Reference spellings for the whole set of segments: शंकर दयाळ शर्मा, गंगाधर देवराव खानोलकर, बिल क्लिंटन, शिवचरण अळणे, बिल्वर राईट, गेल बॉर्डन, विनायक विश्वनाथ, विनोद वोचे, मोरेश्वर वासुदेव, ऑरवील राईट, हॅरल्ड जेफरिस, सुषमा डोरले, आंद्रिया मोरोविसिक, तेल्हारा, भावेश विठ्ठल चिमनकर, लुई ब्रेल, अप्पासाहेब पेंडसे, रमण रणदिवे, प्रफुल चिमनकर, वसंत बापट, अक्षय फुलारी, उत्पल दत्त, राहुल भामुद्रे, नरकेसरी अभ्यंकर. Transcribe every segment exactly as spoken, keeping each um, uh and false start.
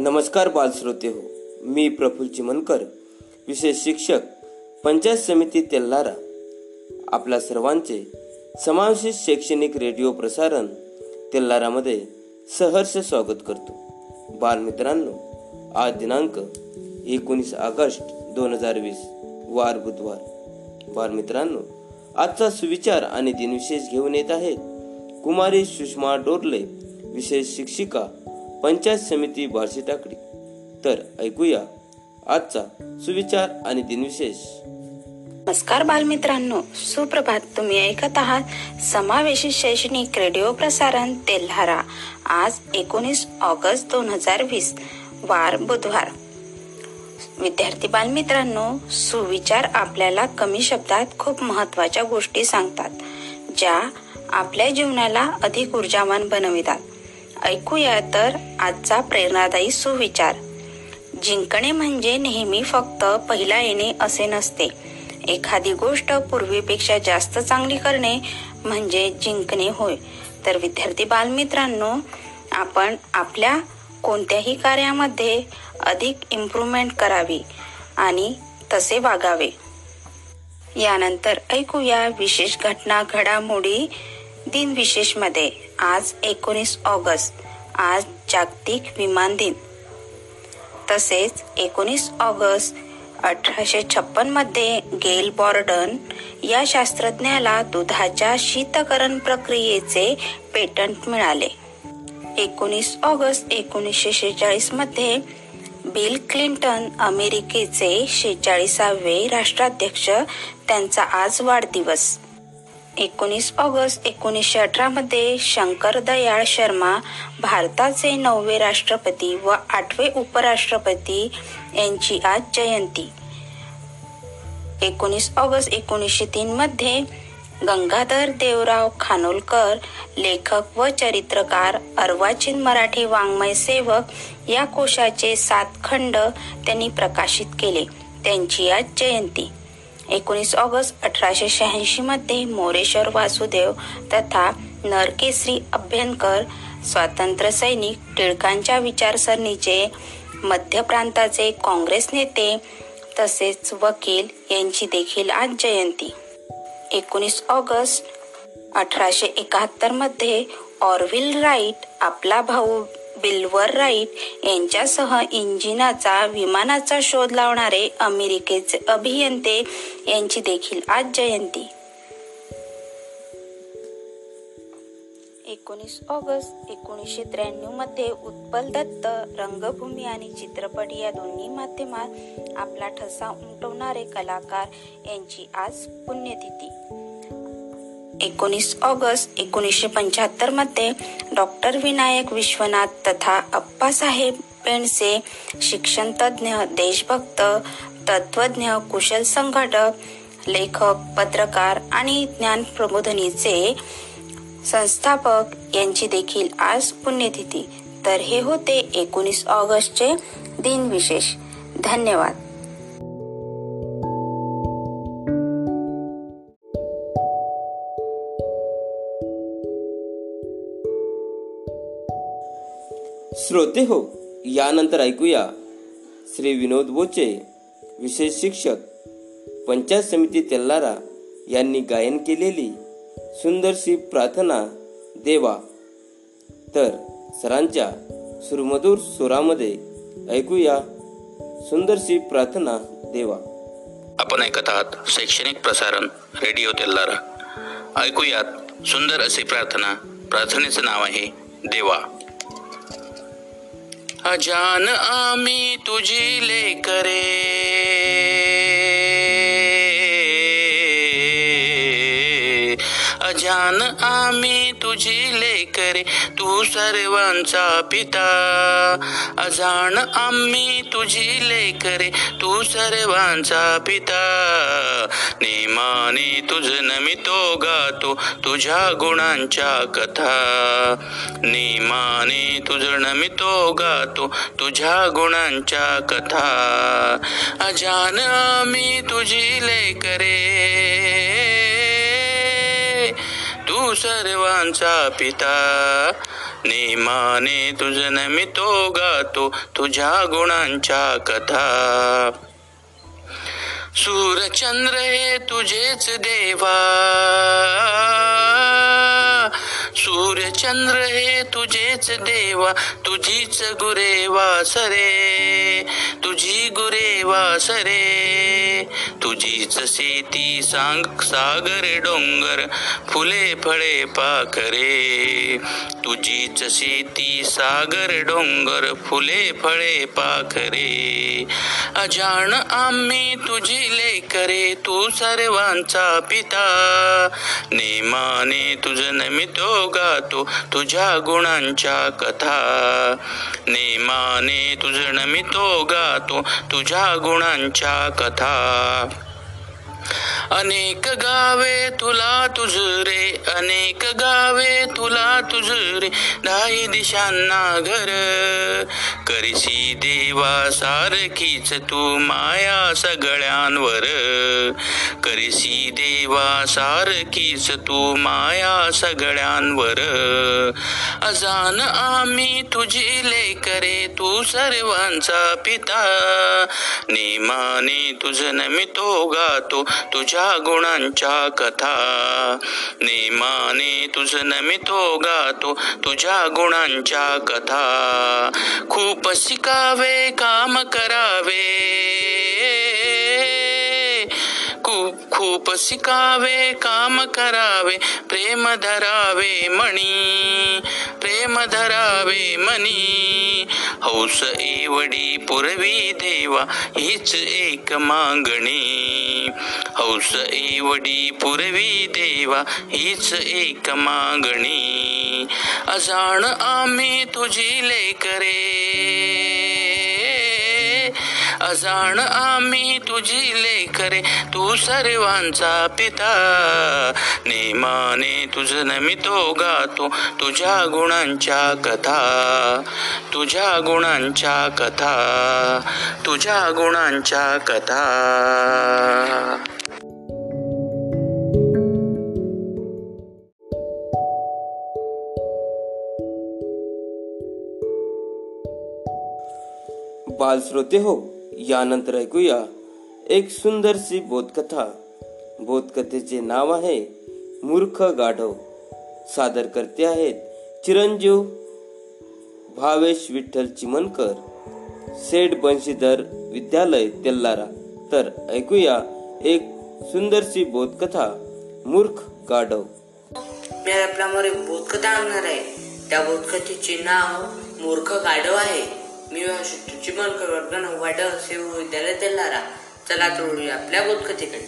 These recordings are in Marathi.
नमस्कार बालश्रोते हो, मी प्रफुल चिमनकर, विशेष शिक्षक, पंचायत समिती तेल्हारा, आपल्या सर्वांचे समावेशित शैक्षणिक रेडिओ प्रसारण तेल्हारामध्ये सहर्ष स्वागत करतो. बालमित्रांनो, आज दिनांक एकोणीस ऑगस्ट दोन हजार वीस वार बुधवार. बालमित्रांनो, आजचा सुविचार आणि दिनविशेष घेऊन येत आहेत कुमारी सुषमा डोरले, विशेष शिक्षिका, पंचायत समिती बार्शी टाकडी. तर ऐकूया आजचा सुविचार आणि दिनविशेष. नमस्कार बालमित्रांनो, सुप्रभात. तुम्ही ऐकत आहात समावेशित शैक्षणिक रेडिओ प्रसारण तेल्हारा. आज एकोणीस ऑगस्ट दोन हजार वीस वार बुधवार. विद्यार्थी बालमित्रांनो, सुविचार आपल्याला कमी शब्दात खूप महत्वाच्या गोष्टी सांगतात, ज्या आपल्या जीवनाला अधिक ऊर्जावान बनवितात. ऐकूया तर आजचा प्रेरणादायी सुविचार. जिंकणे म्हणजे नेहमी फक्त पहिला येणे असे नसते. एखादी गोष्ट पूर्वीपेक्षा जास्त चांगली करणे म्हणजे जिंकणे होय. तर विद्यार्थी बालमित्रांनो, आपण आपल्या कोणत्याही कार्यामध्ये अधिक इम्प्रूव्हमेंट करावी आणि तसे वागावे. यानंतर ऐकूया विशेष घटना घडामोडी दिनविशेषमध्ये. आज एकोणीस ऑगस्ट, आज जागतिक विमान दिन. तसेच एकोणीस ऑगस्ट अठराशे छप्पन मध्ये गेल बॉर्डन या शास्त्रज्ञाला दुधाच्या शीतकरण प्रक्रियेचे पेटंट मिळाले. एकोणीस ऑगस्ट एकोणीसशे शेहेचाळीस मध्ये बिल क्लिंटन, अमेरिकेचे शेहेचाळीसावे राष्ट्राध्यक्ष, त्यांचा आज वाढदिवस. एकोणीस ऑगस्ट एकोणीसशे अठरा मध्ये शंकर दयाळ शर्मा, भारताचे नववे राष्ट्रपती व आठवे उपराष्ट्रपती, यांची आज जयंती. एकोणीस ऑगस्ट एकोणीसशे तीन मध्ये गंगाधर देवराव खानोलकर, लेखक व चरित्रकार, अर्वाचीन मराठी वाङ्मय सेवक या कोशाचे सात खंड त्यांनी प्रकाशित केले, त्यांची आज जयंती. एकोणीस ऑगस्ट अठराशे शहाऐंशी मध्ये मोरेश्वर वासुदेव तथा नरकेसरी अभ्यंकर, स्वातंत्र्य सैनिक, टिळकांच्या विचारसरणीचे, मध्य प्रांताचे काँग्रेस नेते तसेच वकील, यांची देखील आज जयंती. एकोणीस ऑगस्ट अठराशे एकाहत्तर मध्ये ऑरवील राईट, आपला भाऊ बिल्वर राईट यांच्यासह इंजिनाचा विमानाचा शोध लावणारे अमेरिकेचे अभियंते, यांची देखील आज जयंती. एकोणीस ऑगस्ट एकोणीसशे त्र्याण्णव मध्ये उत्पल दत्त, रंगभूमी आणि चित्रपट या दोन्ही माध्यमात आपला ठसा उमटवणारे कलाकार, यांची आज पुण्यतिथी. एकोणीस ऑगस्ट एकोणीसशे पंच्याहत्तर मध्ये डॉक्टर विनायक विश्वनाथ तथा अप्पासाहेब पेंडसे, शिक्षणतज्ज्ञ, देशभक्त, तत्वज्ञ, कुशल संघटक, लेखक, पत्रकार आणि ज्ञान प्रबोधनीचे संस्थापक, यांची देखील आज पुण्यतिथी. तर हे होते एकोणीस ऑगस्टचे दिनविशेष. धन्यवाद. श्रोते हो, यानंतर ऐकूया श्री विनोद वोचे, विशेष शिक्षक, पंचायत समिती तेल्हारा, यांनी गायन केलेली सुंदरशी प्रार्थना देवा. तर सरांच्या सुरमधुर स्वरामध्ये ऐकूया सुंदरशी प्रार्थना देवा. आपण ऐकत आहात शैक्षणिक प्रसारण रेडिओ तेल्हारा. ऐकूयात सुंदर अशी प्रार्थना. प्रार्थनेचं नाव आहे देवा. अजान आम्ही तुझी लेकरे, अजान आम्ही तुझी लेकरे, तू सर्वांचा पिता. अजान आम्ही तुझी लेकरे, तू सर्वांचा पिता. नेमाने तुझ नमितो गातो तुझ्या गुणांच्या कथा. नेमाने तुझ नमितो गातो तुझ्या गुणांच्या कथा. अजान आम्ही तुझी लेकरे, तू सर्वांचा पिता. नेमाने तुझन मी तो गातो तुझ्या गुणांच्या कथा. सूरचंद्र हे तुझेच देवा, सूर्यचंद्र हे तुझेच देवा, तुझीच गुरेवा सरे, तुझी गुरेवा सरे. तुझीच शेती सांग सागर डोंगर, फुले फळे पाखरे. तुझीच शेती सागर डोंगर, फुले फळे पाखरे. अजाण आम्ही तुझी लेकरे, तू सर्वांचा पिता. नेमाने तुझन मी तो गातो तुझ्या गुणांच्या कथा. नेमाने तुझन मी तो गातो तुझ्या गुणांच्या कथा. अनेक गावे तुला तुझ रे, अनेक गावे तुला तुझ रे, दाही दिशांना घर. करिसी देवा सारखीच तू माया सगळ्यांवर, करिसी देवा सारखीच तू माया सगळ्यांवर. अजान आम्ही तुझी लेकरे, तू सर्वांचा पिता. नेमाने तुझन मी तो गातो तुझ्या गुणांच्या कथा. नेमाने तुझन मी तो गातो तुझ्या गुणांच्या कथा. खूप शिकावे काम करावे, खूप खूप शिकावे काम करावे, प्रेम धरावे मणी, प्रेम धरावे मणी. हौस एवढी पुरवी देवा, हीच एक मागणी. हौस एवढी पुरवी देवा, हीच एक मागणी. अजाण आम्ही तुझी लेकरे, अजाण आम्ही तुझी लेकरे, तू सर्वांचा पिता. नेमाने तुझन मी तो गातो तुझ्या गुणांच्या कथा, तुझ्या गुणांच्या कथा, तुझ्या गुणांच्या कथा. बालश्रोते हो, यानंतर ऐकूया एक सुंदरशी बोधकथा. बोधकथेचे नाव आहे मूर्ख गाढव. सादर करते आहेत चिरंजीव भावेश विठ्ठल चिमनकर, सेठ बंशीधर विद्यालय तेल्हारा. तर ऐकूया एक सुंदरशी बोधकथा मूर्ख गाढव. मी आपल्यासमोर एक बोधकथा आणणार आहे. त्या बोधकथेचे नाव मूर्ख गाढव आहे. मी चिमनकर वर्ग नव्वाड विद्यालय तेल्हारा. चला तोडूया आपल्या बोधकथेकडे.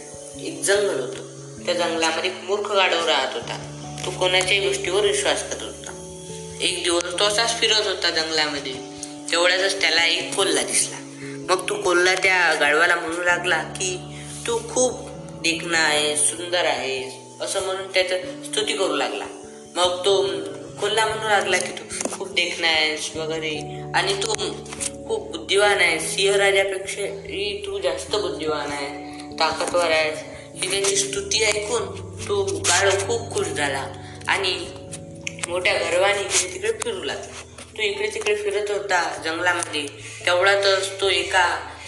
एक जंगल होतं. त्या जंगलामध्ये एक मूर्ख गाढव राहत होता. तो कोणाच्याही गोष्टीवर विश्वास करत होता. एक दिवस तो असाच फिरत होता जंगलामध्ये. तेवढ्याच त्याला एक कोल्हा दिसला. मग तो कोल्हा त्या गाढवाला म्हणू लागला की तू खूप देखणा आहे, सुंदर आहे, असं म्हणून त्याचं स्तुती करू लागला. मग तो कोल्हा म्हणू लागला की तू खूप देखणा आहेस वगैरे, आणि तू खूप बुद्धिवान आहेस, सिंहराजापेक्षाही तू जास्त बुद्धिवान आहेस, ताकदवर आहेस. ही त्याची स्तुती ऐकून तो गाढव खूप खुश झाला आणि मोठ्या गर्वाने इकडे तिकडे फिरू लागला. तो इकडे तिकडे फिरत होता जंगलामध्ये. तेवढ्यातच तो एका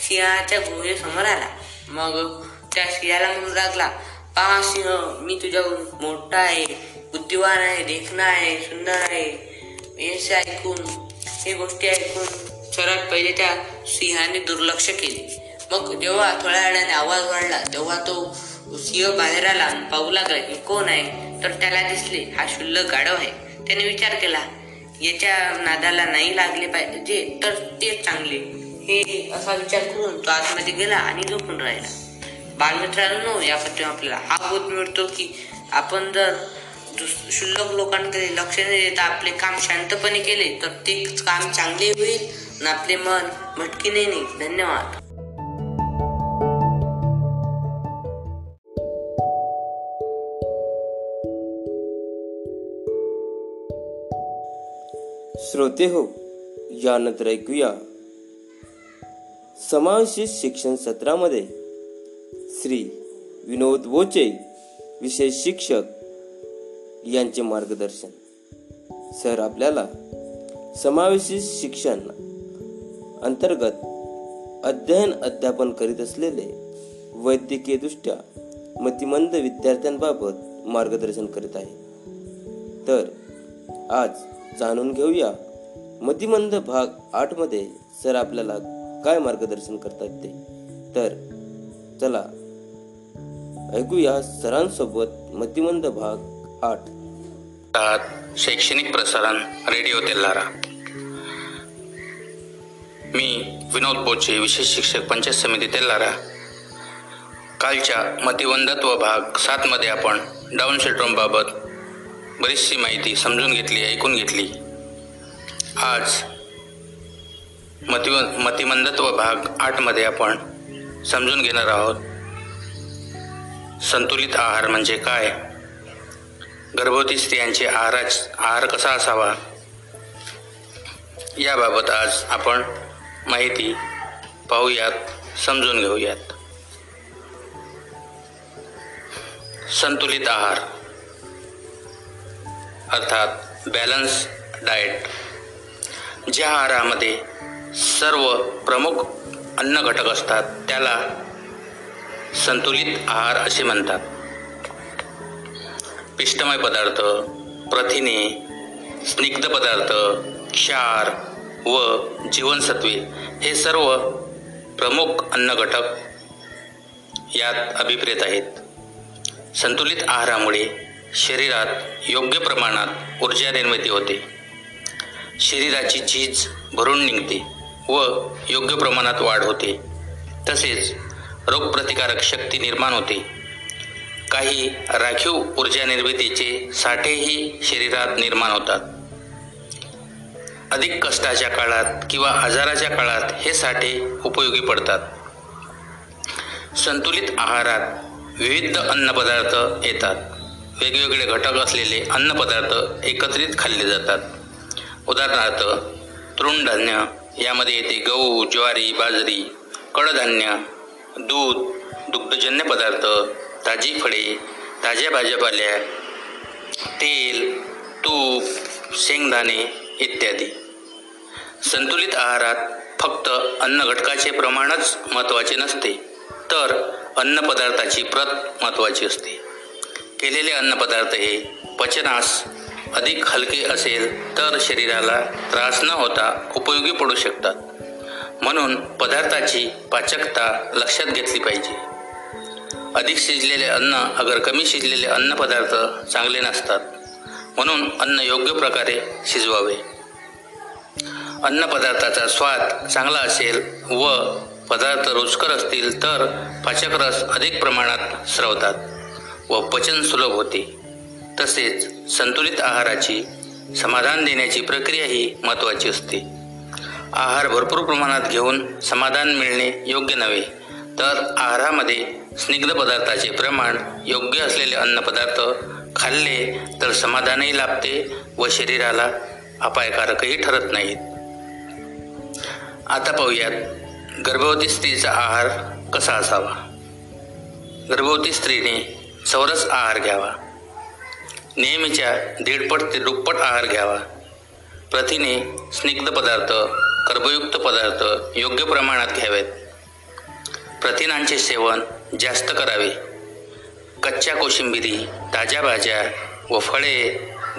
सिंहाच्या गुहेसमोर आला. मग त्या सिंहाला म्हणू लागला, पहा सिंह, मी तुझ्याहून मोठा आहे, बुद्धिवान आहे, देखणा आहे, सुंदर आहे. हे ऐकून, हे गोष्टी ऐकून सर्वात पहिले त्या सिंहाने दुर्लक्ष केले. मग जेव्हा थोड्या वेळाने आवाज वाढला तेव्हा तो सिंह बाहेर आला आणि पाहू लागला की कोण आहे. तर त्याला दिसले हा शुल्लक गाढव आहे. त्याने विचार केला, याच्या नादाला नाही लागले पाहिजे तर तेच चांगले, हे असा विचार करून तो आतमध्ये गेला आणि झोपून राहिला. बालमित्रांनो, यापासून आपल्याला हा बोध मिळतो की आपण जर शुल्लक लोकांकडे लक्ष न देता आपले काम शांतपणे केले तर ते काम चांगले होईल आणि आपले मन भटकीने नाही. धन्यवाद. श्रोते हो, यानंतर ऐकूया समावेशित शिक्षण सत्रामध्ये श्री विनोद वोचे विशेष शिक्षक यांचे मार्गदर्शन. सर आपल्याला समावेशित शिक्षण अंतर्गत अध्ययन अध्यापन करीत असलेले वैद्यकीय दृष्ट्या मतिमंद विद्यार्थ्यांबाबत मार्गदर्शन करीत आहे. तर आज जाणून घेऊया मतिमंद भाग आठ मध्ये सर आपल्याला काय मार्गदर्शन करतात ते. तर चला ऐकूया सरांसोबत मतिमंद भाग आठ. शैक्षणिक प्रसारण रेडिओ तेल्हारा. मी विनोद वोचे, विशेष शिक्षक, पंचायत समिती तेल्हारा. कालच्या मतिमंदत्व भाग सात मध्ये आपण डाऊन सिंड्रोमबाबत बरीचशी माहिती समजून घेतली, ऐकून घेतली. आज मतिव मतिमंदत्व भाग आठ मध्ये आपण समजून घेणार आहोत संतुलित आहार म्हणजे काय, गर्भवती स्त्रियांचे आहारा आहार कसा असावा, याबाबत आज आपण माहिती पाहूयात, समजून घेऊयात. संतुलित आहार अर्थात बॅलन्स डाएट. ज्या आहारामध्ये सर्व प्रमुख अन्न घटक असतात त्याला संतुलित आहार असे म्हणतात. पिष्टमय पदार्थ, प्रथिने, स्निग्ध पदार्थ, क्षार व जीवनसत्वे हे सर्व प्रमुख अन्न घटक यात अभिप्रेत आहेत. संतुलित आहारामुळे शरीरात योग्य प्रमाणात ऊर्जा निर्मिती होते, शरीराची झीज भरून निघते व योग्य प्रमाणात वाढ होते, तसेच रोगप्रतिकारक शक्ती निर्माण होते. काही राखीव ऊर्जा निर्मितीचे साठेही शरीरात निर्माण होतात. अधिक कष्टाच्या काळात किंवा आजाराच्या काळात हे साठे उपयोगी पडतात. संतुलित आहारात विविध अन्नपदार्थ येतात. वेगवेगळे घटक असलेले अन्नपदार्थ एकत्रित खाल्ले जातात. उदाहरणार्थ तृणधान्य, यामध्ये येते गहू, ज्वारी, बाजरी, कडधान्य, दूध, दुग्धजन्य पदार्थ, ताजी फळे, ताज्या भाज्यापाल्या, तेल, तूप, शेंगदाणे इत्यादी. संतुलित आहारात फक्त अन्न घटकाचे प्रमाणच महत्त्वाचे नसते, तर अन्नपदार्थाची प्रत महत्त्वाची असते. केलेले अन्नपदार्थ हे पचनास अधिक हलके असेल तर शरीराला त्रास न होता उपयोगी पडू शकतात, म्हणून पदार्थाची पाचकता लक्षात घेतली पाहिजे. अधिक शिजलेले अन्न अगर कमी शिजलेले अन्नपदार्थ चांगले नसतात, म्हणून अन्न योग्य प्रकारे शिजवावे. अन्नपदार्थाचा स्वाद चांगला असेल व पदार्थ रुचकर असतील तर पाचकरस अधिक प्रमाणात स्रवतात व पचन सुलभ होते. तसेच संतुलित आहाराची समाधान देण्याची प्रक्रिया ही महत्त्वाची असते. आहार भरपूर प्रमाणात घेऊन समाधान मिळणे योग्य नव्हे, तर आहारामध्ये स्निग्ध पदार्थाचे प्रमाण योग्य असलेले अन्नपदार्थ खाल्ले तर समाधानही लाभते व शरीराला अपायकारकही ठरत नाहीत. आता पाहूयात गर्भवती स्त्रीचा आहार कसा असावा. गर्भवती स्त्रीने चौरस आहार घ्यावा, नेहमीच्या दीडपट ते दुप्पट आहार घ्यावा. प्रथिने, स्निग्ध पदार्थ, कर्बयुक्त पदार्थ योग्य प्रमाणात घ्यावेत. प्रथिनांचे सेवन जास्त करावे. कच्च्या कोशिंबिरी, ताज्या भाज्या व फळे,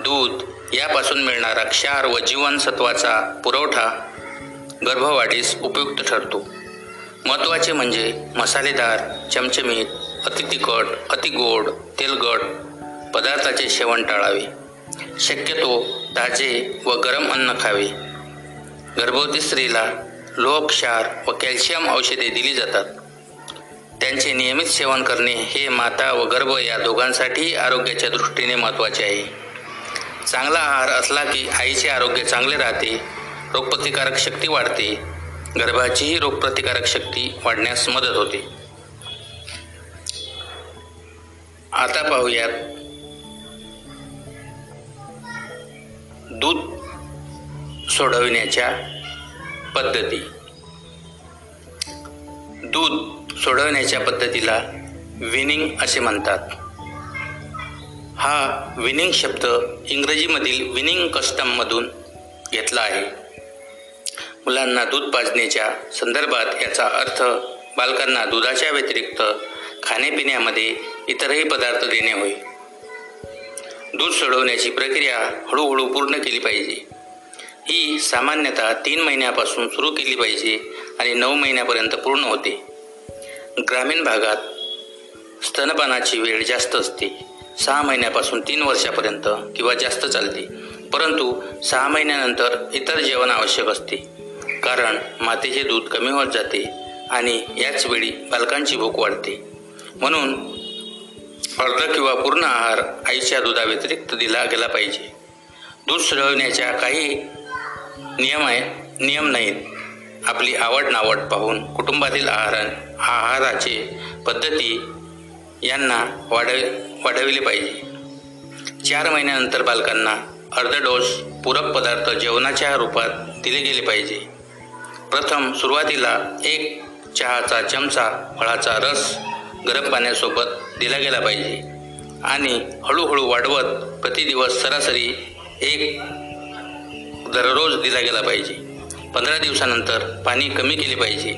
दूध यापासून मिळणारा क्षार व जीवनसत्वाचा पुरवठा गर्भवाढीस उपयुक्त ठरतो. महत्त्वाचे म्हणजे मसालेदार, चमचमीत, अति तिखट, अति गोड, तेलकट पदार्थाचे सेवन टाळावे. शक्यतो ताजे व गरम अन्न खावे. गर्भवती स्त्रीला लोह, क्षार व कॅल्शियम औषधे दिली जातात. त्यांचे नियमित सेवन करणे हे माता व गर्भ या दोघांसाठी आरोग्याच्या दृष्टीने महत्त्वाचे आहे. चांगला आहार असला की आईचे आरोग्य चांगले राहते, रोगप्रतिकारक शक्ती वाढते, गर्भाचीही रोगप्रतिकारक शक्ती वाढण्यास मदत होते. आता पाहूयात दूध सोडविण्याच्या पद्धती. दूध सोडवण्याच्या पद्धतीला विनिंग असे म्हणतात. हा विनिंग शब्द इंग्रजीमधील विनिंग कस्टममधून घेतला आहे. मुलांना दूध पाजण्याच्या संदर्भात याचा अर्थ बालकांना दुधाच्या व्यतिरिक्त खाण्यापिण्यामध्ये इतरही पदार्थ देणे होय. दूध सोडवण्याची प्रक्रिया हळूहळू पूर्ण केली पाहिजे. ही सामान्यतः तीन महिन्यापासून सुरू केली पाहिजे आणि नऊ महिन्यापर्यंत पूर्ण होते. ग्रामीण भागात स्तनपानाची वेळ जास्त असते, सहा महिन्यापासून तीन वर्षापर्यंत किंवा जास्त चालते, परंतु सहा महिन्यानंतर इतर जेवण आवश्यक असते, कारण मातेचे दूध कमी होत जाते आणि याच वेळी बालकांची भूक वाढते. म्हणून अर्ध किंवा पूर्ण आहार आईच्या दुधाव्यतिरिक्त दिला गेला पाहिजे. दूध सोडवण्याच्या काही नियम आहे नियम नाहीत. आपली आवड नावड पाहून कुटुंबातील आहार आहाराचे पद्धती यांना वाढव वाढविले पाहिजे. चार महिन्यानंतर बालकांना अर्ध डोस पूरक पदार्थ जेवणाच्या रूपात दिले गेले पाहिजे. प्रथम सुरुवातीला एक चहाचा चमचा फळाचा रस गरम पाण्यासोबत दिला गेला पाहिजे आणि हळूहळू वाढवत प्रतिदिवस सरासरी एक दररोज दिला गेला पाहिजे. पंधरा दिवसानंतर पाणी कमी केले पाहिजे.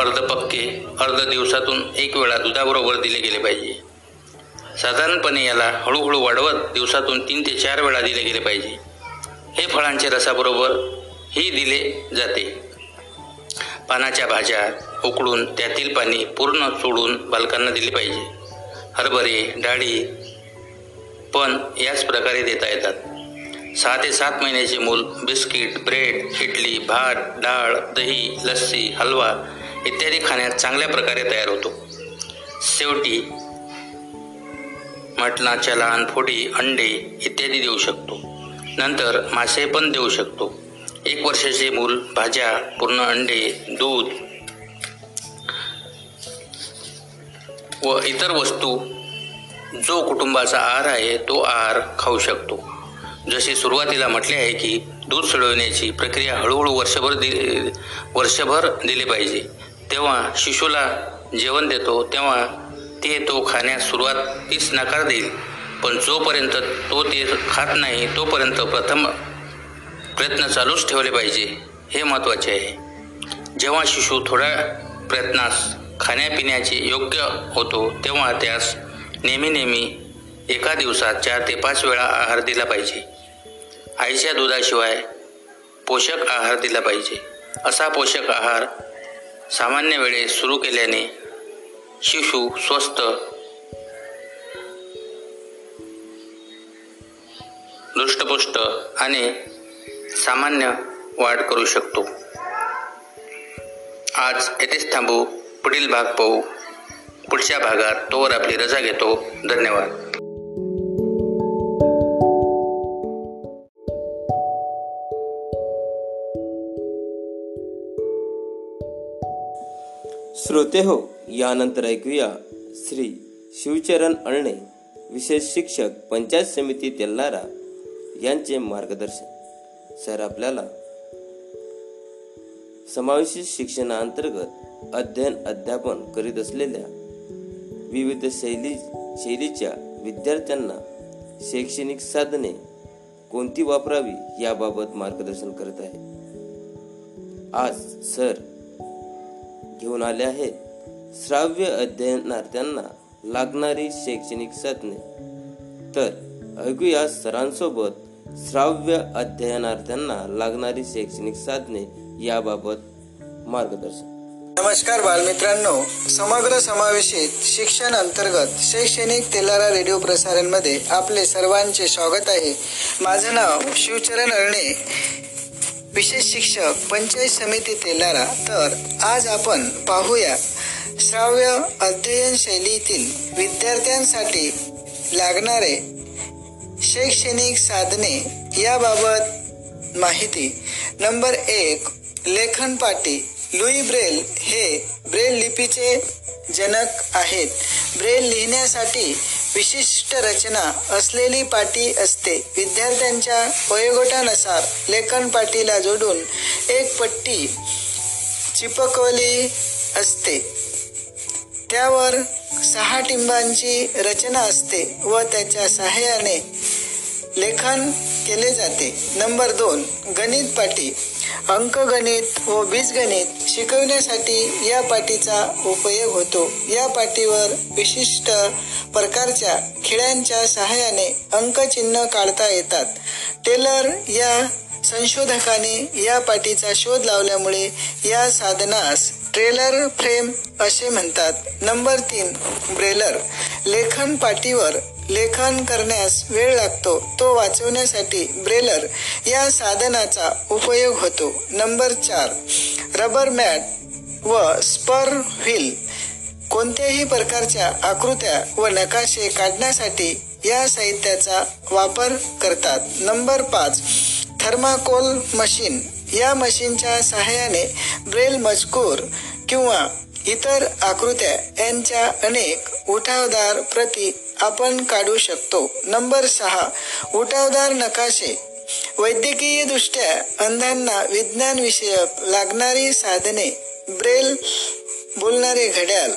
अर्ध पक्के अर्ध दिवसातून एक वेळा दुधाबरोबर दिले गेले पाहिजे. साधारणपणे याला हळूहळू वाढवत दिवसातून तीन ते चार वेळा दिले गेले पाहिजे. हे फळांच्या रसाबरोबर ही दिले जाते. पानाच्या भाज्या उकडून त्यातील पाणी पूर्ण सोडून बालकांना दिले पाहिजे. हरभरे डाळी पण याच प्रकारे देता येतात. सहा ते सात महिन्याचे मूल बिस्किट, ब्रेड, इडली, भात, डाळ, दही, लस्सी, हलवा इत्यादी खाण्यात चांगल्या प्रकारे तयार होतो. शेवटी मटणाच्या लहान फोडी, अंडे इत्यादी देऊ शकतो. नंतर मासे पण देऊ शकतो. एक वर्षाचे मूल भाज्या, पूर्ण अंडे, दूध व इतर वस्तू जो कुटुंबाचा आहार आहे तो आहार खाऊ शकतो. जसे सुरुवातीला म्हटले आहे की दूध सोडवण्याची प्रक्रिया हळूहळू वर्षभर दिली वर्षभर दिली पाहिजे. तेव्हा शिशूला जेवण देतो तेव्हा ते तो खाण्यास सुरुवातीस नकार देईल, पण जोपर्यंत तो ते खात नाही तोपर्यंत प्रथम प्रयत्न चालूच ठेवले पाहिजे. हे महत्त्वाचे आहे. जेव्हा शिशू थोड्या प्रयत्नास खाण्यापिण्याचे योग्य होतो तेव्हा त्यास नेहमी नेहमी एका दिवसात चार ते पाच वेळा आहार दिला पाहिजे. आईच्या दुधाशिवाय पोषक आहार दिला पाहिजे. असा पोषक आहार सामान्य वेळेस सुरू केल्याने शिशू स्वस्थ, दृष्टपुष्ट आणि सामान्य वाढ करू शकतो. आज येथेच थांबू. पुढील भाग पाहू. पुढच्या भागात तोवर आपली रजा घेतो. धन्यवाद. श्रोते हो, यानंतर ऐकूया श्री शिवचरण अळणे, विशेष शिक्षक, पंचायत समिती तेल्हारा यांचे मार्गदर्शन. सर आपल्याला समावेशित शिक्षणाअंतर्गत अध्ययन अध्यापन करीत असलेल्या विविध शैली शैलीच्या विद्यार्थ्यांना शैक्षणिक साधने कोणती वापरावी याबाबत मार्गदर्शन करत आहे. आज सर घेऊन आले आहेत श्राव्य अध्ययनार्थ्यांना लागणारी शैक्षणिक साधने. तर ऐकूया सरांसोबत श्राव्य अध्ययनार्थ्यांना लागणारी शैक्षणिक साधने याबाबत मार्गदर्शन. नमस्कार बालमित्रांनो, समग्र समावेशित शिक्षण अंतर्गत शैक्षणिक तेल्हारा रेडिओ प्रसारण मध्ये आपले सर्वांचे स्वागत आहे. माझं नाव शिवचरण अळणे, विशेष शिक्षक, पंचायत समिती तेल्हारा. तर आज आपण पाहूया श्राव्य अध्ययन शैलीतील विद्यार्थ्यांसाठी लागणारे शैक्षणिक साधने याबाबत माहिती. नंबर एक, लेखन पाटी. लुई ब्रेल हे ब्रेल लिपीचे जनक आहेत. ब्रेल लिहिण्यासाठी विशिष्ट रचना असलेली पाटी असते. विद्यार्थ्यांच्या वयोगटानुसार लेखन पाटीला जोडून एक पट्टी चिपकवली असते. त्यावर सहा टिंबांची रचना असते व त्याच्या सहाय्याने लेखन केले जाते. नंबर दोन, गणित पाटी. अंकगणित व बीजगणित शिकवण्यासाठी या पाटीचा उपयोग होतो. या पाटीवर विशिष्ट प्रकारच्या खिळ्यांच्या सहाय्याने अंकचिन्ह काढता येतात. टेलर या संशोधकाने या पाटीचा शोध लावल्यामुळे या साधनास ट्रेलर फ्रेम असे म्हणतात. नंबर तीन, ब्रेलर. लेखन पाटीवर लेखन करण्यास वेळ लागतो तो वाचवण्यासाठी ब्रेलर या साधनाचा उपयोग होतो. नंबर चार, रबर मॅट व स्पर व्हील. कोणत्याही प्रकारच्या आकृत्या व नकाशे काढण्यासाठी या साहित्याचा वापर करतात. नंबर पाच, थर्माकोल मशीन. या मशीनच्या सहाय्याने ब्रेल मजकूर किंवा इतर आकृत्या यांच्या अनेक उठावदार प्रती आपण काढू शकतो. नंबर सहा, उठावदार नकाशे. वैद्यकीय दृष्ट्या अंधांना विज्ञान विषयक लागणारी साधने ब्रेल, बोलणारे घड्याळ.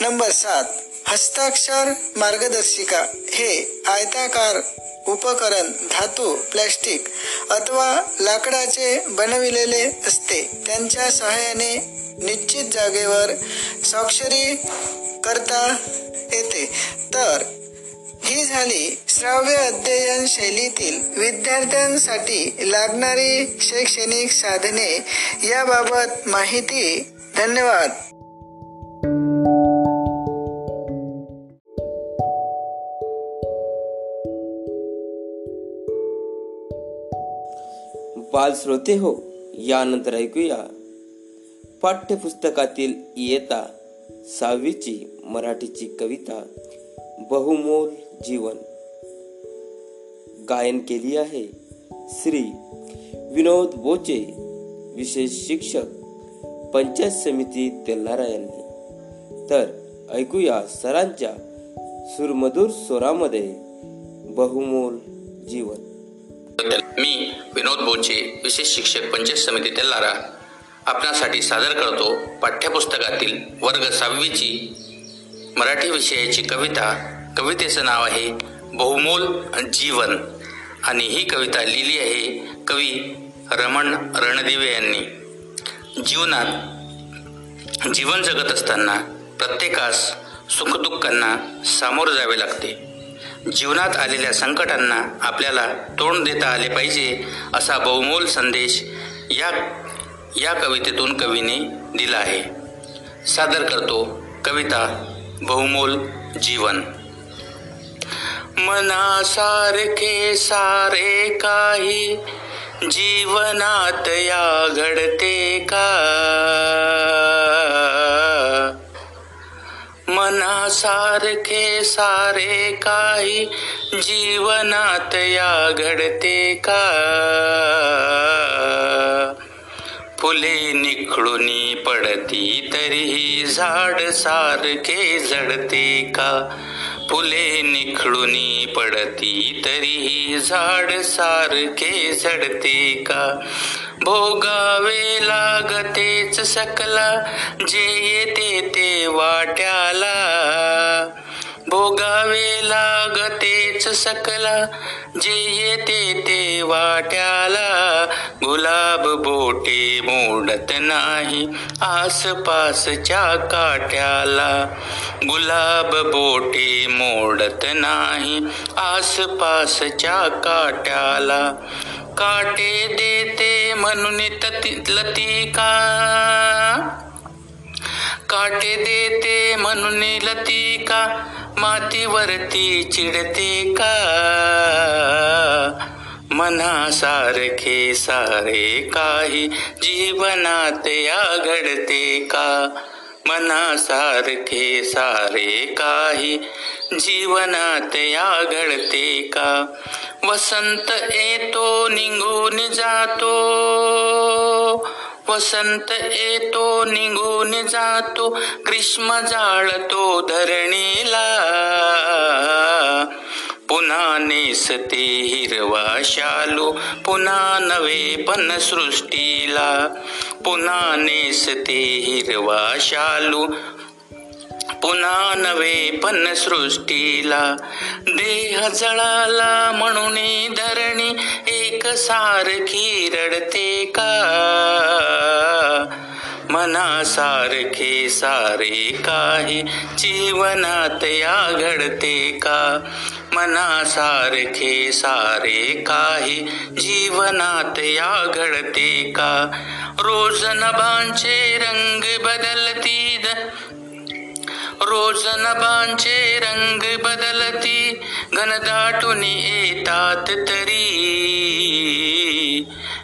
नंबर सात, हस्ताक्षर मार्गदर्शिका. हे आयताकार उपकरण धातू, प्लॅस्टिक अथवा लाकडाचे बनविलेले असते. त्यांच्या सहाय्याने निश्चित जागेवर स्वाक्षरी करता येते. तर ही झाली श्राव्य अध्ययन शैलीतील विद्यार्थ्यांसाठी लागणारी शैक्षणिक साधने याबाबत माहिती. धन्यवाद. बाल श्रोते हो, यानंतर ऐकूया पाठ्यपुस्तकातील इयत्ता सहावीची मराठीची कविता बहुमोल जीवन. गायन केली आहे श्री विनोद वोचे, विशेष शिक्षक, पंचायत समिती तेल्हारा यांनी. तर ऐकूया सरांच्या सुरमधुर स्वरामध्ये बहुमोल जीवन. मी विनोद बोचे, विशेष शिक्षक, पंचायत समिती तेल्हारा आपणासाठी सादर करतो पाठ्यपुस्तकातील वर्ग सहावीची मराठी विषयाची कविता. कवितेचं नाव आहे बहुमोल जीवन आणि ही कविता लिहिली आहे कवी रमण रणदिवे यांनी. जीवनात जीवन जगत असताना प्रत्येकास सुखदुःखांना सामोरं जावे लागते. जीवनात आलेल्या संकटांना आपल्याला तोंड देता आले पाहिजे असा बहुमोल संदेश या या कवितेतून कवीने दिला आहे. सादर करतो कविता बहुमोल जीवन. मनासारखे सारे काही जीवनात या घडते का. मनासारखे सारे काही जीवनात या घडते का. फुले निखळूनी पडती तरीही झाड सारखे झडते का. फुले निखळूनी पडती तरीही झाड सारखे झडते का. भोगावे लागतेच सकला जे येते ते वाट्याला. भोगावे लागतेच सकला जे येते ते वाट्याला. गुलाब बोटे मोडत नाही आसपासच्या काट्याला. गुलाब बोटे मोडत नाही आसपासच्या काट्याला. काटे देते म्हणून लती का. काटे देते म्हणून लती का. मातीवरती चिडते का. मनासारखे सारे काही जीवनात या घडते का. मनासारखे सारे काही जीवनात या घडते का. वसंत येतो निघून जातो. वसंत येतो निघून जातो. ग्रीष्म जाळतो धरणीला. पुन्हा नेसते हिरवा शालू पुन्हा नवेपण सृष्टीला. पुन्हा नेसते हिरवा शालू पुन्हा नवे पण सृष्टीला, देह जळाला म्हणून धरणी एक सारखी रडते का, मनासारखे सारे काही जीवनात या घडते का, मनासारखे सारे काही जीवनात या घडते का, रोज नभांचे रंग बदलती द रोज नभांचे रंग बदलती घनदाटुनी येतात तरी,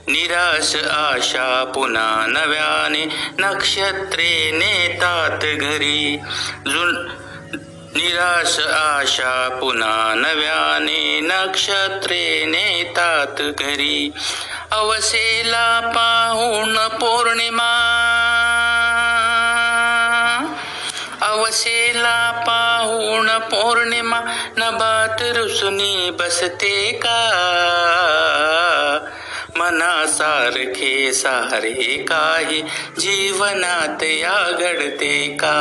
निराश आशा पुन्हा नव्याने नक्षत्रे नेतात घरी, जुन निराश आशा पुन्हा नव्याने नक्षत्रे नेतात घरी, अवसेला पाहून पौर्णिमा अवसेला पाहून पौर्णिमा नभात रुसुनी बसते का, मनासारखे सारे काही जीवनात या घडते का,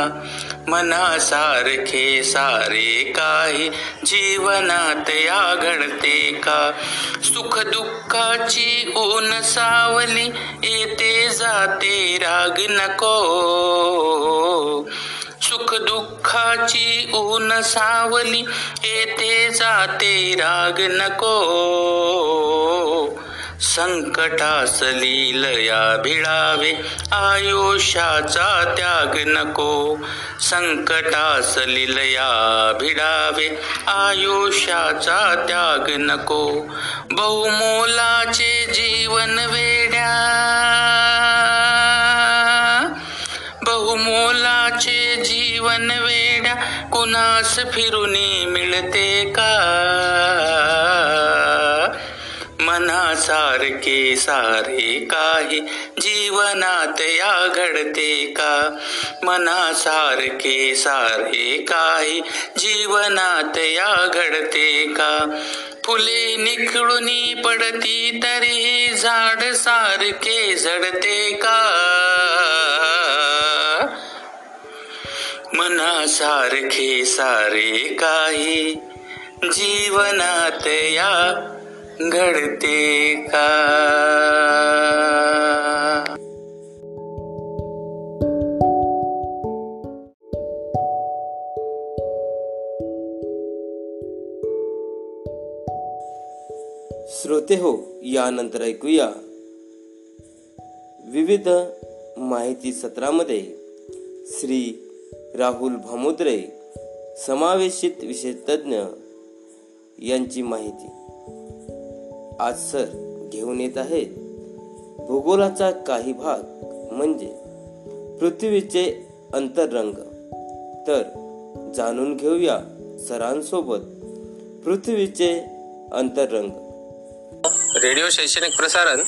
मनासारखे सारे काही जीवनात या घडते का, सुख दुःखाची ऊन सावली येते जाते राग नको, सुख दुःखाची ऊन सावली येते जाते राग नको, संकटास लीलया भिडावे आयुष्याचा त्याग नको, संकटास लीलया भिडावे आयुष्याचा त्याग नको, बहुमोलाचे जीवन वेड्या बहुमोलाचे जीवन वेड्या कुणास फिरूनी मिळते का, मनासारखे सारे काही जीवनात या घडते का, मनासारखे सारे काही जीवनात या घडते का, फुले निखळुनी पडती तरीही झाड सारखे झडते का, मनासारखे सारे काही जीवनात या घडते का. श्रोते हो, यानंतर ऐकूया विविध माहिती सत्रामध्ये श्री राहुल भामुद्रे समावेशित विषय तज्ज्ञ यांची माहिती. आज सर घेऊन येत आहेत भूगोलाचा काही भाग म्हणजे पृथ्वीचे अंतरंग. तर जाणून घेऊया सरांसोबत पृथ्वीचे अंतरंग. रेडिओ शैक्षणिक प्रसारण.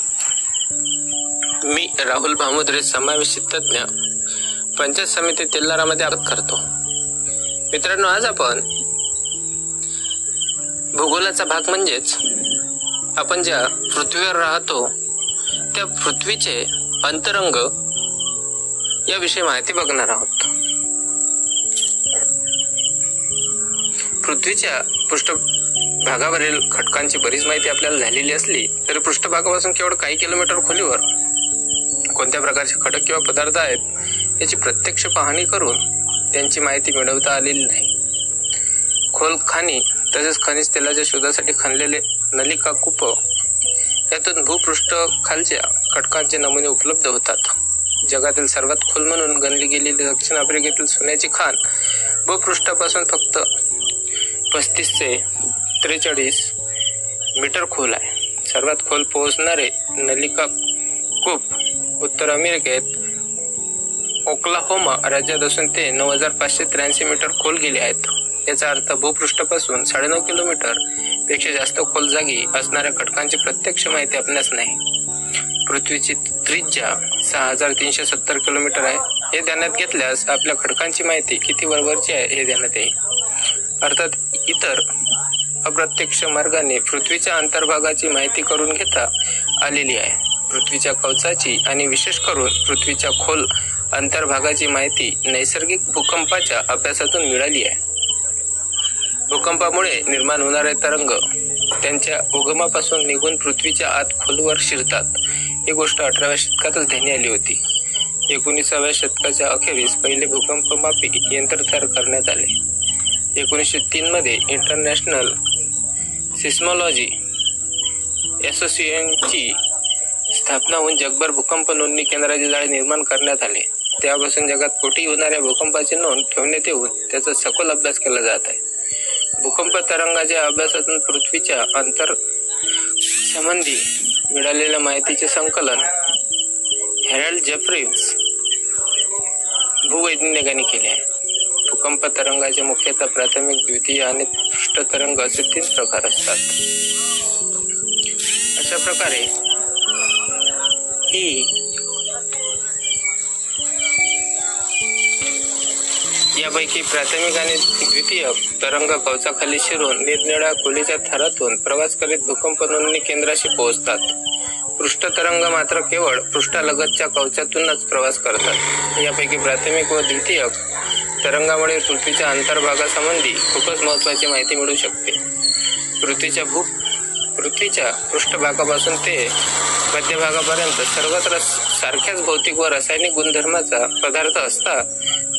मी राहुल भामुद्रे समावेशित तज्ञ, पंचायत समिती तेल्हारामध्ये अर्थ करतो. मित्रांनो, आज आपण भूगोलाचा भाग म्हणजेच आपण ज्या पृथ्वीवर राहतो त्या पृथ्वीचे अंतरंग याविषयी माहिती बघणार आहोत. पृथ्वीच्या पृष्ठभागावरील घटकांची बरीच माहिती आपल्याला झालेली असली तरी पृष्ठभागापासून केवळ काही किलोमीटर खोलीवर कोणत्या प्रकारचे खडक किंवा पदार्थ आहेत याची प्रत्यक्ष पाहणी करून त्यांची माहिती मिळवता आलेली नाही. खोल खाणी तसेच खनिज तेलाच्या शोधासाठी खणलेले नलिका कूप यातून भूपृष्ठ खालच्या खडकांचे नमुने उपलब्ध होतात. जगातील सर्वात खोल म्हणून गणली गेलेली दक्षिण आफ्रिकेतील सोन्याची खाण भूपृष्ठापासून फक्त पस्तीस ते त्रेचाळीस मीटर खोल आहे. सर्वात खोल पोहोचणारे नलिका कूप उत्तर अमेरिकेत ओक्लाहोमा राज्यात असून ते नऊ हजार पाचशे त्र्याऐंशी मीटर खोल गेले आहेत. याचा अर्थ भूपृष्ठापासून साडेनऊ किलोमीटर पेक्षा जास्त खोल जागी असणाऱ्या खडकांची प्रत्यक्ष माहिती आपल्यास नाही. पृथ्वीची त्रिज्या सहा हजार तीनशे सत्तर किलोमीटर आहे. हे ध्यानात घेतल्यास आपल्या खडकांची माहिती किती वरवरची आहे हे ध्यानात येईल. अर्थात इतर अप्रत्यक्ष मार्गाने पृथ्वीच्या अंतर्भागाची माहिती करून घेता आलेली आहे. पृथ्वीच्या कवचाची आणि विशेष करून पृथ्वीच्या खोल अंतर्भागाची माहिती नैसर्गिक भूकंपाच्या अभ्यासातून मिळाली आहे. भूकंपामुळे निर्माण होणारे तरंग त्यांच्या उगमापासून निघून पृथ्वीच्या आत खोलवर शिरतात. ही गोष्ट अठराव्या शतकातच ध्यानी आली होती. एकोणीसाव्या शतकाच्या अखेरीस पहिले भूकंपमापी यंत्र तयार करण्यात आले. एकोणीसशे तीन मध्ये इंटरनॅशनल सिस्मॉलॉजी असोसिएशनची स्थापना होऊन जगभर भूकंप नोंदणी केंद्राचे जाळे निर्माण करण्यात आले. त्यापासून जगात कोटी होणाऱ्या भूकंपाची नोंद ठेवण्यात येऊन त्याचा सखोल अभ्यास केला जात आहे. भूकंप तरंगाच्या अभ्यासातून पृथ्वीच्या अंतर संबंधी मिळालेल्या माहितीचे संकलन हॅरल्ड जेफरिस भूवैज्ञानिकांनी केले आहे. भूकंप तरंगाचे मुख्यतः प्राथमिक, द्वितीय आणि पृष्ठ तरंग असे तीन प्रकार असतात. अशा प्रकारे यापैकी प्राथमिक आणि द्वितीय तरंग कवचाखाली शिरून निरनिळ्या खोलीच्या थरातून प्रवास करीत भूकंप नोंदणी केंद्राशी पोहोचतात. पृष्ठ तरंग मात्र केवळ पृष्ठालगतच्या कवचातूनच प्रवास करतात. यापैकी प्राथमिक व द्वितीय तरंगामुळे पृथ्वीच्या अंतर्भागासंबंधी खूपच महत्वाची माहिती मिळू शकते. पृथ्वीच्या भू पृथ्वीच्या पृष्ठभागापासून ते मध्यभागापर्यंत सर्वत्र सारख्याच भौतिक व रासायनिक गुणधर्माचा पदार्थ असता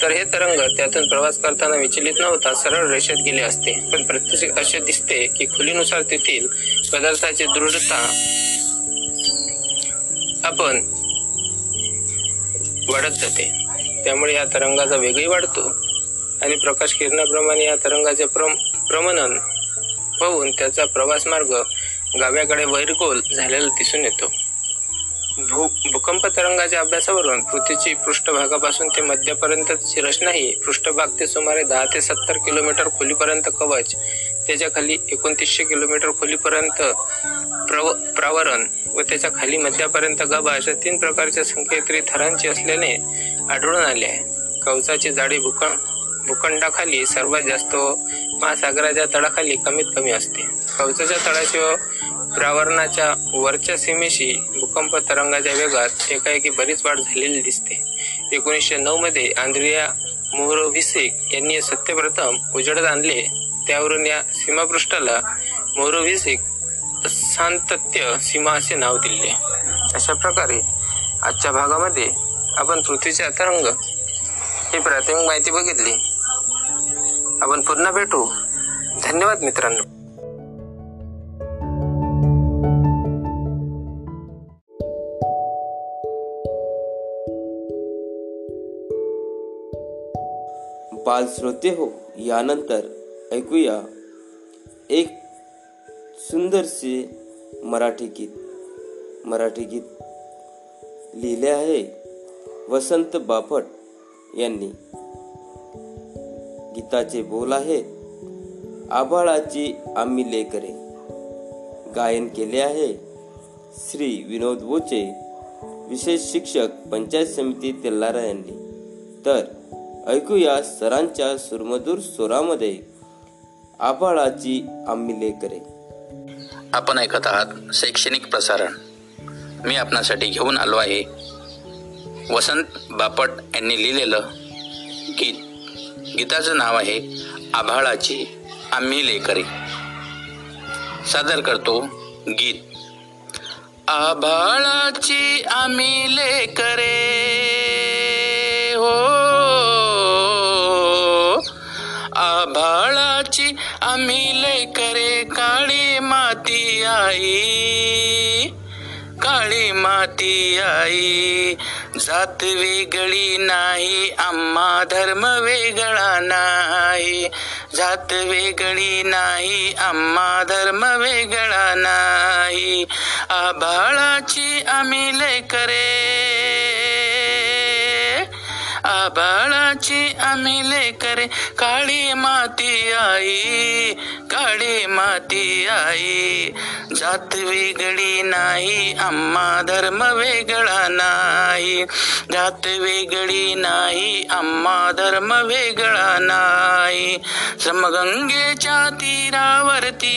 तर हे तरंग त्यातून प्रवास करताना विचलित न होता सरळ रेषेत गेले असते. पण प्रत्यक्षात असे दिसते की खोलीनुसार तेथील पदार्थाची दृढता आपण वाढत जाते. त्यामुळे या तरंगाचा वेगही वाढतो आणि प्रकाश किरणाप्रमाणे या तरंगाचे प्रमनन होऊन त्याचा प्रवास मार्ग गाव्याकडे वैरगोल झालेला दिसून येतो. भूकंप तरंगाच्या अभ्यासावरून पृथ्वीची पृष्ठभागापासून ते मध्यपर्यंतची रचना ही पृष्ठभाग ते सुमारे दहा ते सत्तर किलोमीटर खोलीपर्यंत कवच, त्याच्या खाली एकोणतीसशे किलोमीटर खोलीपर्यंत प्रावरण व त्याच्या खाली मध्यापर्यंत गाभा अशा तीन प्रकारच्या संकेत्री थरांची असल्याने आढळून आले आहे. कवचाची जाडी भूकंप भूखंडाखाली सर्वात जास्त महासागराच्या तळाखाली कमीत कमी असते. कवचाच्या तळाशी व प्रावरणाच्या वरच्या सीमेशी भूकंप तरंगाच्या वेगात एकाएकी बरीच वाढ झालेली दिसते. एकोणीसशे नऊ मध्ये आंद्रिया मोरोविसिक यांनी सत्यप्रथम उजेडात आणले. त्यावरून या सीमापृष्ठाला मोरोविसिक असांतत्य सीमा असे नाव दिले. अशा प्रकारे आजच्या भागामध्ये आपण पृथ्वीच्या तरंग ही प्राथमिक माहिती बघितली. आपण पुन्हा भेटू. धन्यवाद मित्रांनो. बाल श्रोतेहो, यानंतर ऐकूया एक सुंदरसे मराठी गीत. मराठी गीत लिहिले आहे वसंत बापट यांनी. गीताचे बोल आहेत आभाळाची आम्ही लेकरे. गायन केले आहे श्री विनोद वोचे, विशेष शिक्षक, पंचायत समिती तेल्हारा यांनी. तर ऐकूया सरांच्या सुरमधूर स्वरामध्ये आभाळाची आम्ही लेकरे. आपण ऐकत आहात शैक्षणिक प्रसारण. मी आपणासाठी घेऊन आलो आहे वसंत बापट यांनी लिहिलेलं गीत. गीताचं नाव आहे आभाळाची आम्ही लेकरे. सादर करतो गीत. आभाळाची आम्ही लेकरे हो, आभाळाची आम्ही लेकरे. काळी माती आई, काळी माती आई. जात वेगळी नाही आम्हा, धर्म वेगळा नाही. जात वेगळी नाही आम्हा, धर्म वेगळा नाही. आभाळाची आम्ही लेकरे, आभाळाची आम्ही लेकरे. काळी माती आई, काळी माती आई. जात वेगळी नाही आम्हा, धर्म वेगळा नाही. जात वेगळी नाही आम्हा, धर्म वेगळा नाही. समगंगेच्या तीरावरती,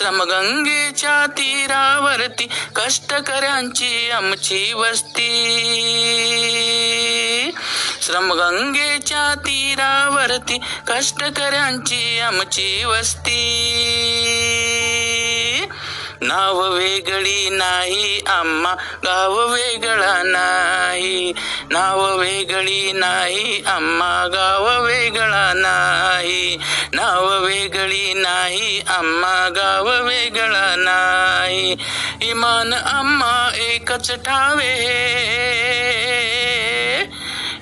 श्रमगंगेच्या तीरावरती कष्टकऱ्यांची आमची वस्ती. श्रमगंगेच्या तीरावरती कष्टकऱ्यांची आमची वस्ती. नाव वेगळी नाही आम्हा गाव वेगळा नाही. नाव वेगळी नाही आम्हा गाव वेगळा नाही. नाव वेगळी नाही आम्हा गाव वेगळा नाही. इमान आम्हा एकच ठावे.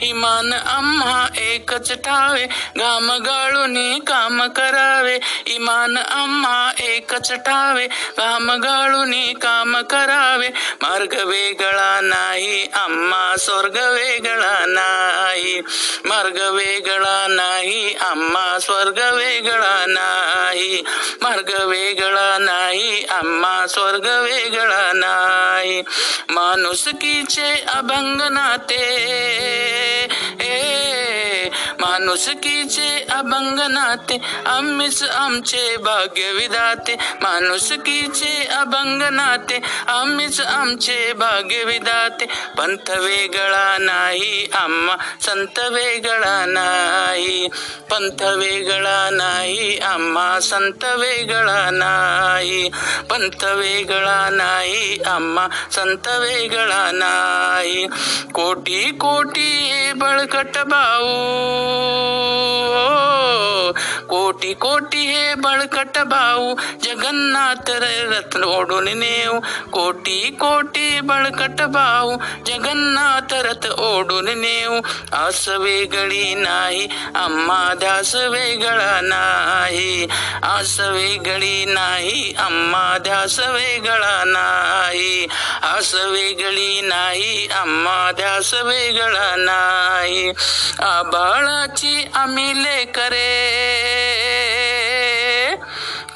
इमान आम्हा एकच ठावे. घाम गाळून काम करावे. इमान आम्हा एकच ठावे. घाम गाळून काम करावे. मार्ग वेगळा नाही आम्हा स्वर्ग वेगळा नाही. मार्ग वेगळा नाही आम्हा स्वर्ग वेगळा नाही. मार्ग वेगळा नाही आम्हा स्वर्ग वेगळा नाही. माणुसकीचे अभंग नाते. माणुसकीचे अभंग नाते आम्हीच आमचे भाग्यविधाते. माणुसकीचे अभंग नाते आम्हीच आमचे भाग्यविधाते. पंथ वेगळा नाही आम्हा संत वेगळा नाही. पंथ वेगळा नाही आम्हा संत वेगळा नाही. पंथ वेगळा नाही आम्हा संत वेगळा नाही. कोटी कोटी हे बळकट भाऊ. कोटी कोटी हे बळकट भाऊ जगन्नाथ रत्न ओढून नेऊ. कोटी कोटी बळकट भाऊ जगन्नाथ रथ ओढून नेऊ. आस वेगळी नाही आम्हा ध्यास वेगळा नाही. आस वेगळी नाही आम्हा ध्यास वेगळा नाही. आस वेगळी नाही आम्हा ध्यास वेगळा नाही. आबाळाची आम्ही करे.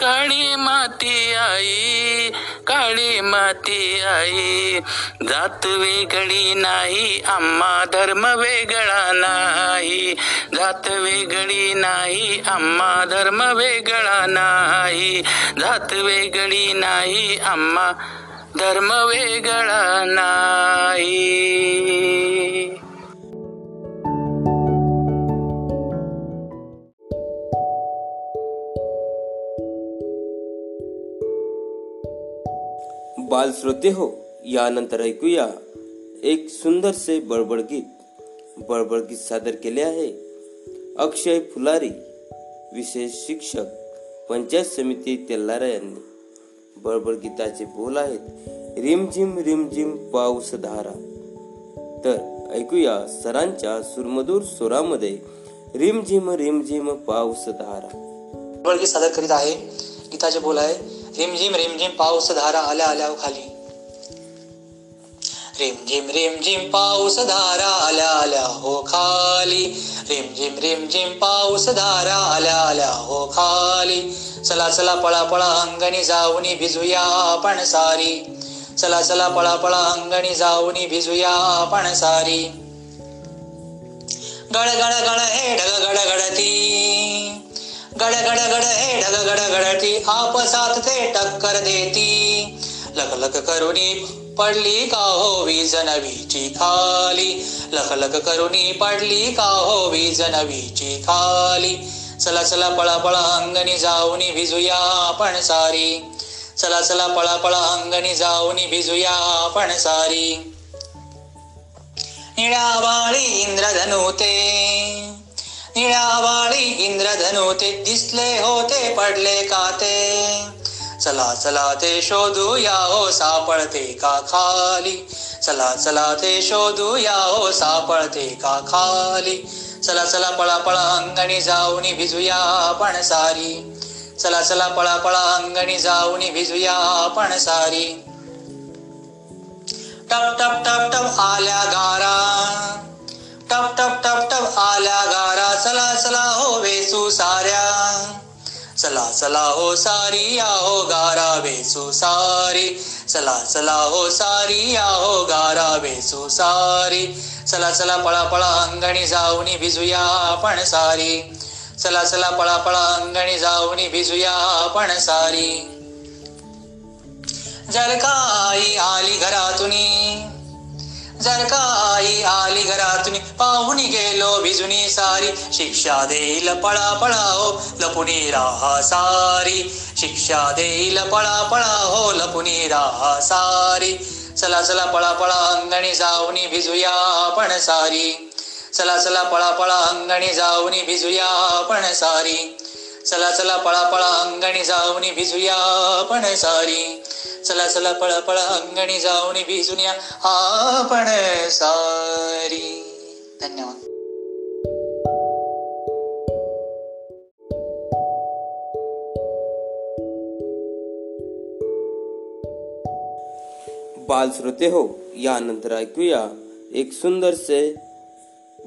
काळी माती आई काळी माती आई. जात वेगळी नाही आम्हा धर्म वेगळा नाही. जात वेगळी नाही आम्हा धर्म वेगळा नाही. जात वेगळी नाही आम्हा धर्म वेगळा नाही. बालश्रोते हो, यानंतर ऐकूया एक सुंदरसे बडबड गीत. बडबड गीत सादर केले आहे अक्षय फुलारी, विशेष शिक्षक, पंचायत समिती तेल्हारा यांनी. बडबड गीताचे बोल आहेत रिमझिम रिमझिम पाऊस धारा. तर ऐकूया सरांच्या सुरमधूर स्वरामध्ये रिमझिम रिमझिम पाऊस धारा. बडबड गीत सादर करीत आहे. गीताचे बोल आहे रिमझिम रिमझिम पाऊस धारा आल्या आल्या खाली. रिमझिम रिमझिम पाऊस धारा आल्या आल्या हो खाली. रिमझिम रिमझिम पाऊस धारा आल्या आल्या हो खाली. चला चला पळा पळा अंगणी जाऊनी भिजूया आपण सारी. चला चला पळा पळा अंगणी जाऊनी भिजूया आपण सारी. गळ गळ गळ हे ढग गड गडती. गड गड गड हे ढग गड गडती आपसात ते टक्कर देती. लखलख करुणी पडली का हो वीज नवीची खाली. लखलख करुणी पडली का हो वीज नवीची खाली. चला चला पळा पळा अंगणी जाऊनी भिजूया आपण सारी. चला चला पळा पळा अंगणी जाऊनी भिजूया आपण सारी. निळ्या बाळी इंद्रधनु ते. निळावाळी इंद्रधनु ते दिसले होते पडले का ते. चला चला ते शोधू या हो सापडते का खाली. चला चला ते शोधू या हो सापडते का खाली. चला चला पळा पळा अंगणी जाऊनी भिजूया आपण सारी. चला चला पळा पळा अंगणी जाऊनी भिजूया आपण सारी. टप टप टप टप आल्या गारा. टप टप टप टप आल्या गारा. चला चला हो वेसू साऱ्या. चला चला हो सारी या हो गारा वेसू सारी. चला चला हो सारी या हो गारा वेसू सारी. चला चला पळा पळा अंगणी जाऊनी भिजूया आपण सारी. चला चला पळा पळा अंगणी जाऊनी भिजूया आपण सारी. जर का आई आली घरातून, जर का आई आली घरातून, पाहुणी गेलो भिजुनी सारी, शिक्षा देईल पळा पळा हो लपुनी राहा सारी, शिक्षा देईल पळा पळा हो लपुनी राहा सारी, चला चला पळा पळा अंगणी जाऊनी भिजूया आपण सारी, चला चला पळा पळा अंगणी जाऊनी भिजूया आपण सारी, चला चला पळा पळा अंगणी जाऊनी भिजूया आपण सारी, चला चला पळा पळा अंगणी जाऊनी भिजूया आपण सारी. धन्यवाद. बाल श्रोते हो, यानंतर ऐकूया एक सुंदरसे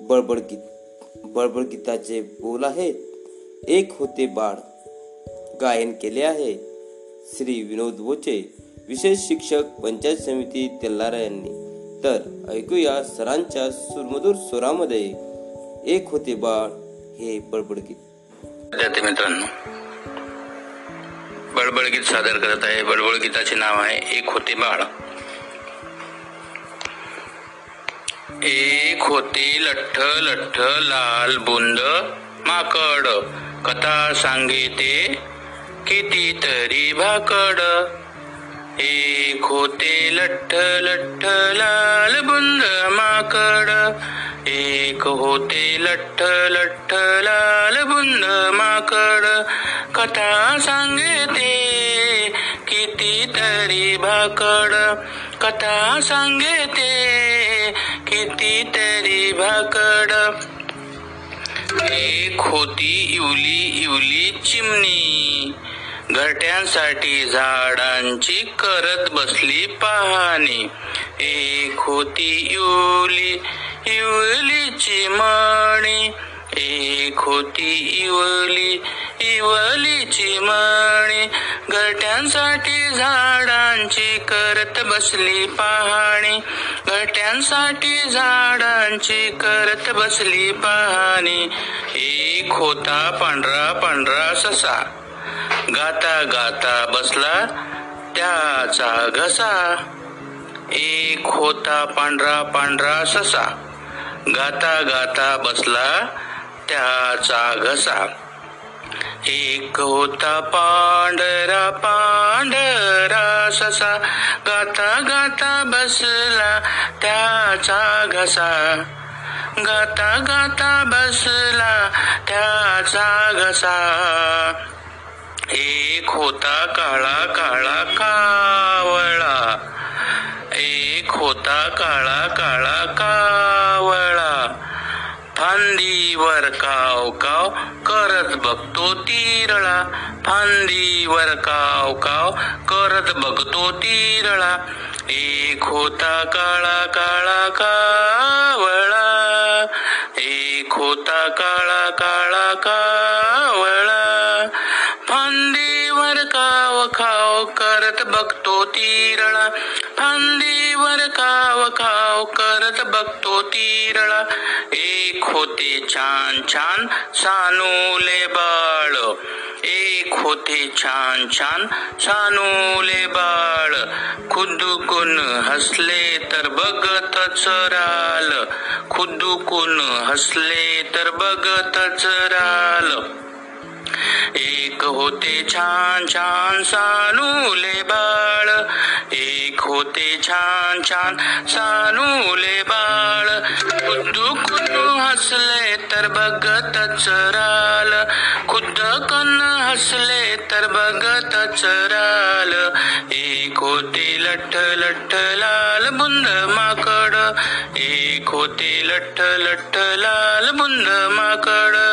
बडबड गीत. बडबड गीताचे बोल आहेत एक होते बाळ. गायन केले आहे श्री विनोद वोचे, विशेष शिक्षक पंचायत समिती तेल्हारा यांनी. तर ऐकूया सरांच्या सुरमधुर स्वरामध्ये एक होते बाळ हे बडबड गीत. विद्यार्थी मित्रांनो, बडबड गीत सादर करत आहे. बडबड गीताचे नाव आहे एक होते बाळ. एक होती लठ्ठ लठ्ठ लाल बुंद माकड, कथा सांगिते किती तरी भाकड. एक होते लठ्ठ लठ्ठ लाल बुंद माकड, एक होते लठ्ठ लठ्ठ लाल बुंद माकड, कथा सांगिते किती तरी भाकड, कथा सांगिते किती तरी भाकड. एक होती इवली इवली चिमणी, घरट्यांसाठी झाडांची करत बसली पाहणी. एक होती इवली इवली चिमणी, एक होती इवली इवली चिमणी, घरट्यांसाठी झाडांची करत बसली पाहणी, घरट्यांसाठी झाडांची करत बसली पाहणी. एक होता पांढरा पांढरा ससा, गाता गाता बसला त्याचा घसा. एक होता पांढरा पांढरा ससा, गाता गाता बसला त्याचा घसा. एक होता पांढरा पांढरा ससा, गाता गाता बसला त्याचा घसा, गाता गाता बसला त्याचा घसा. एक होता काळा काळा कावळा, एक होता काळा काळा कावळा, फांदीवर काव काव करत बघतो तिरळा, फांदीवर काव काव करत बघतो तिरळा. एक होता काळा काळा कावळा, एक होता काळा काळा कावळा, फांदीवर काव काव करत बघतो तिरळा, फांदीवर काव काव करत बघतो तिरळा. एक होते छान छान सानूले बाळ, एक होते छान छान सानूले बाळ, खुदकून हसले तर बघतच राल, खुदकून हसले तर बघतच राल. एक होते छान छान सानूले बाळ, एक होते छान छान सानूले बाळ, खुदकून हसले तर बघतच राल, खुदकून हसले तर बघतच राल. एक होते लठ्ठ लठ्ठ लाल बुंद माकड, एक होते लठ्ठ लठ्ठ लाल बुंद माकड.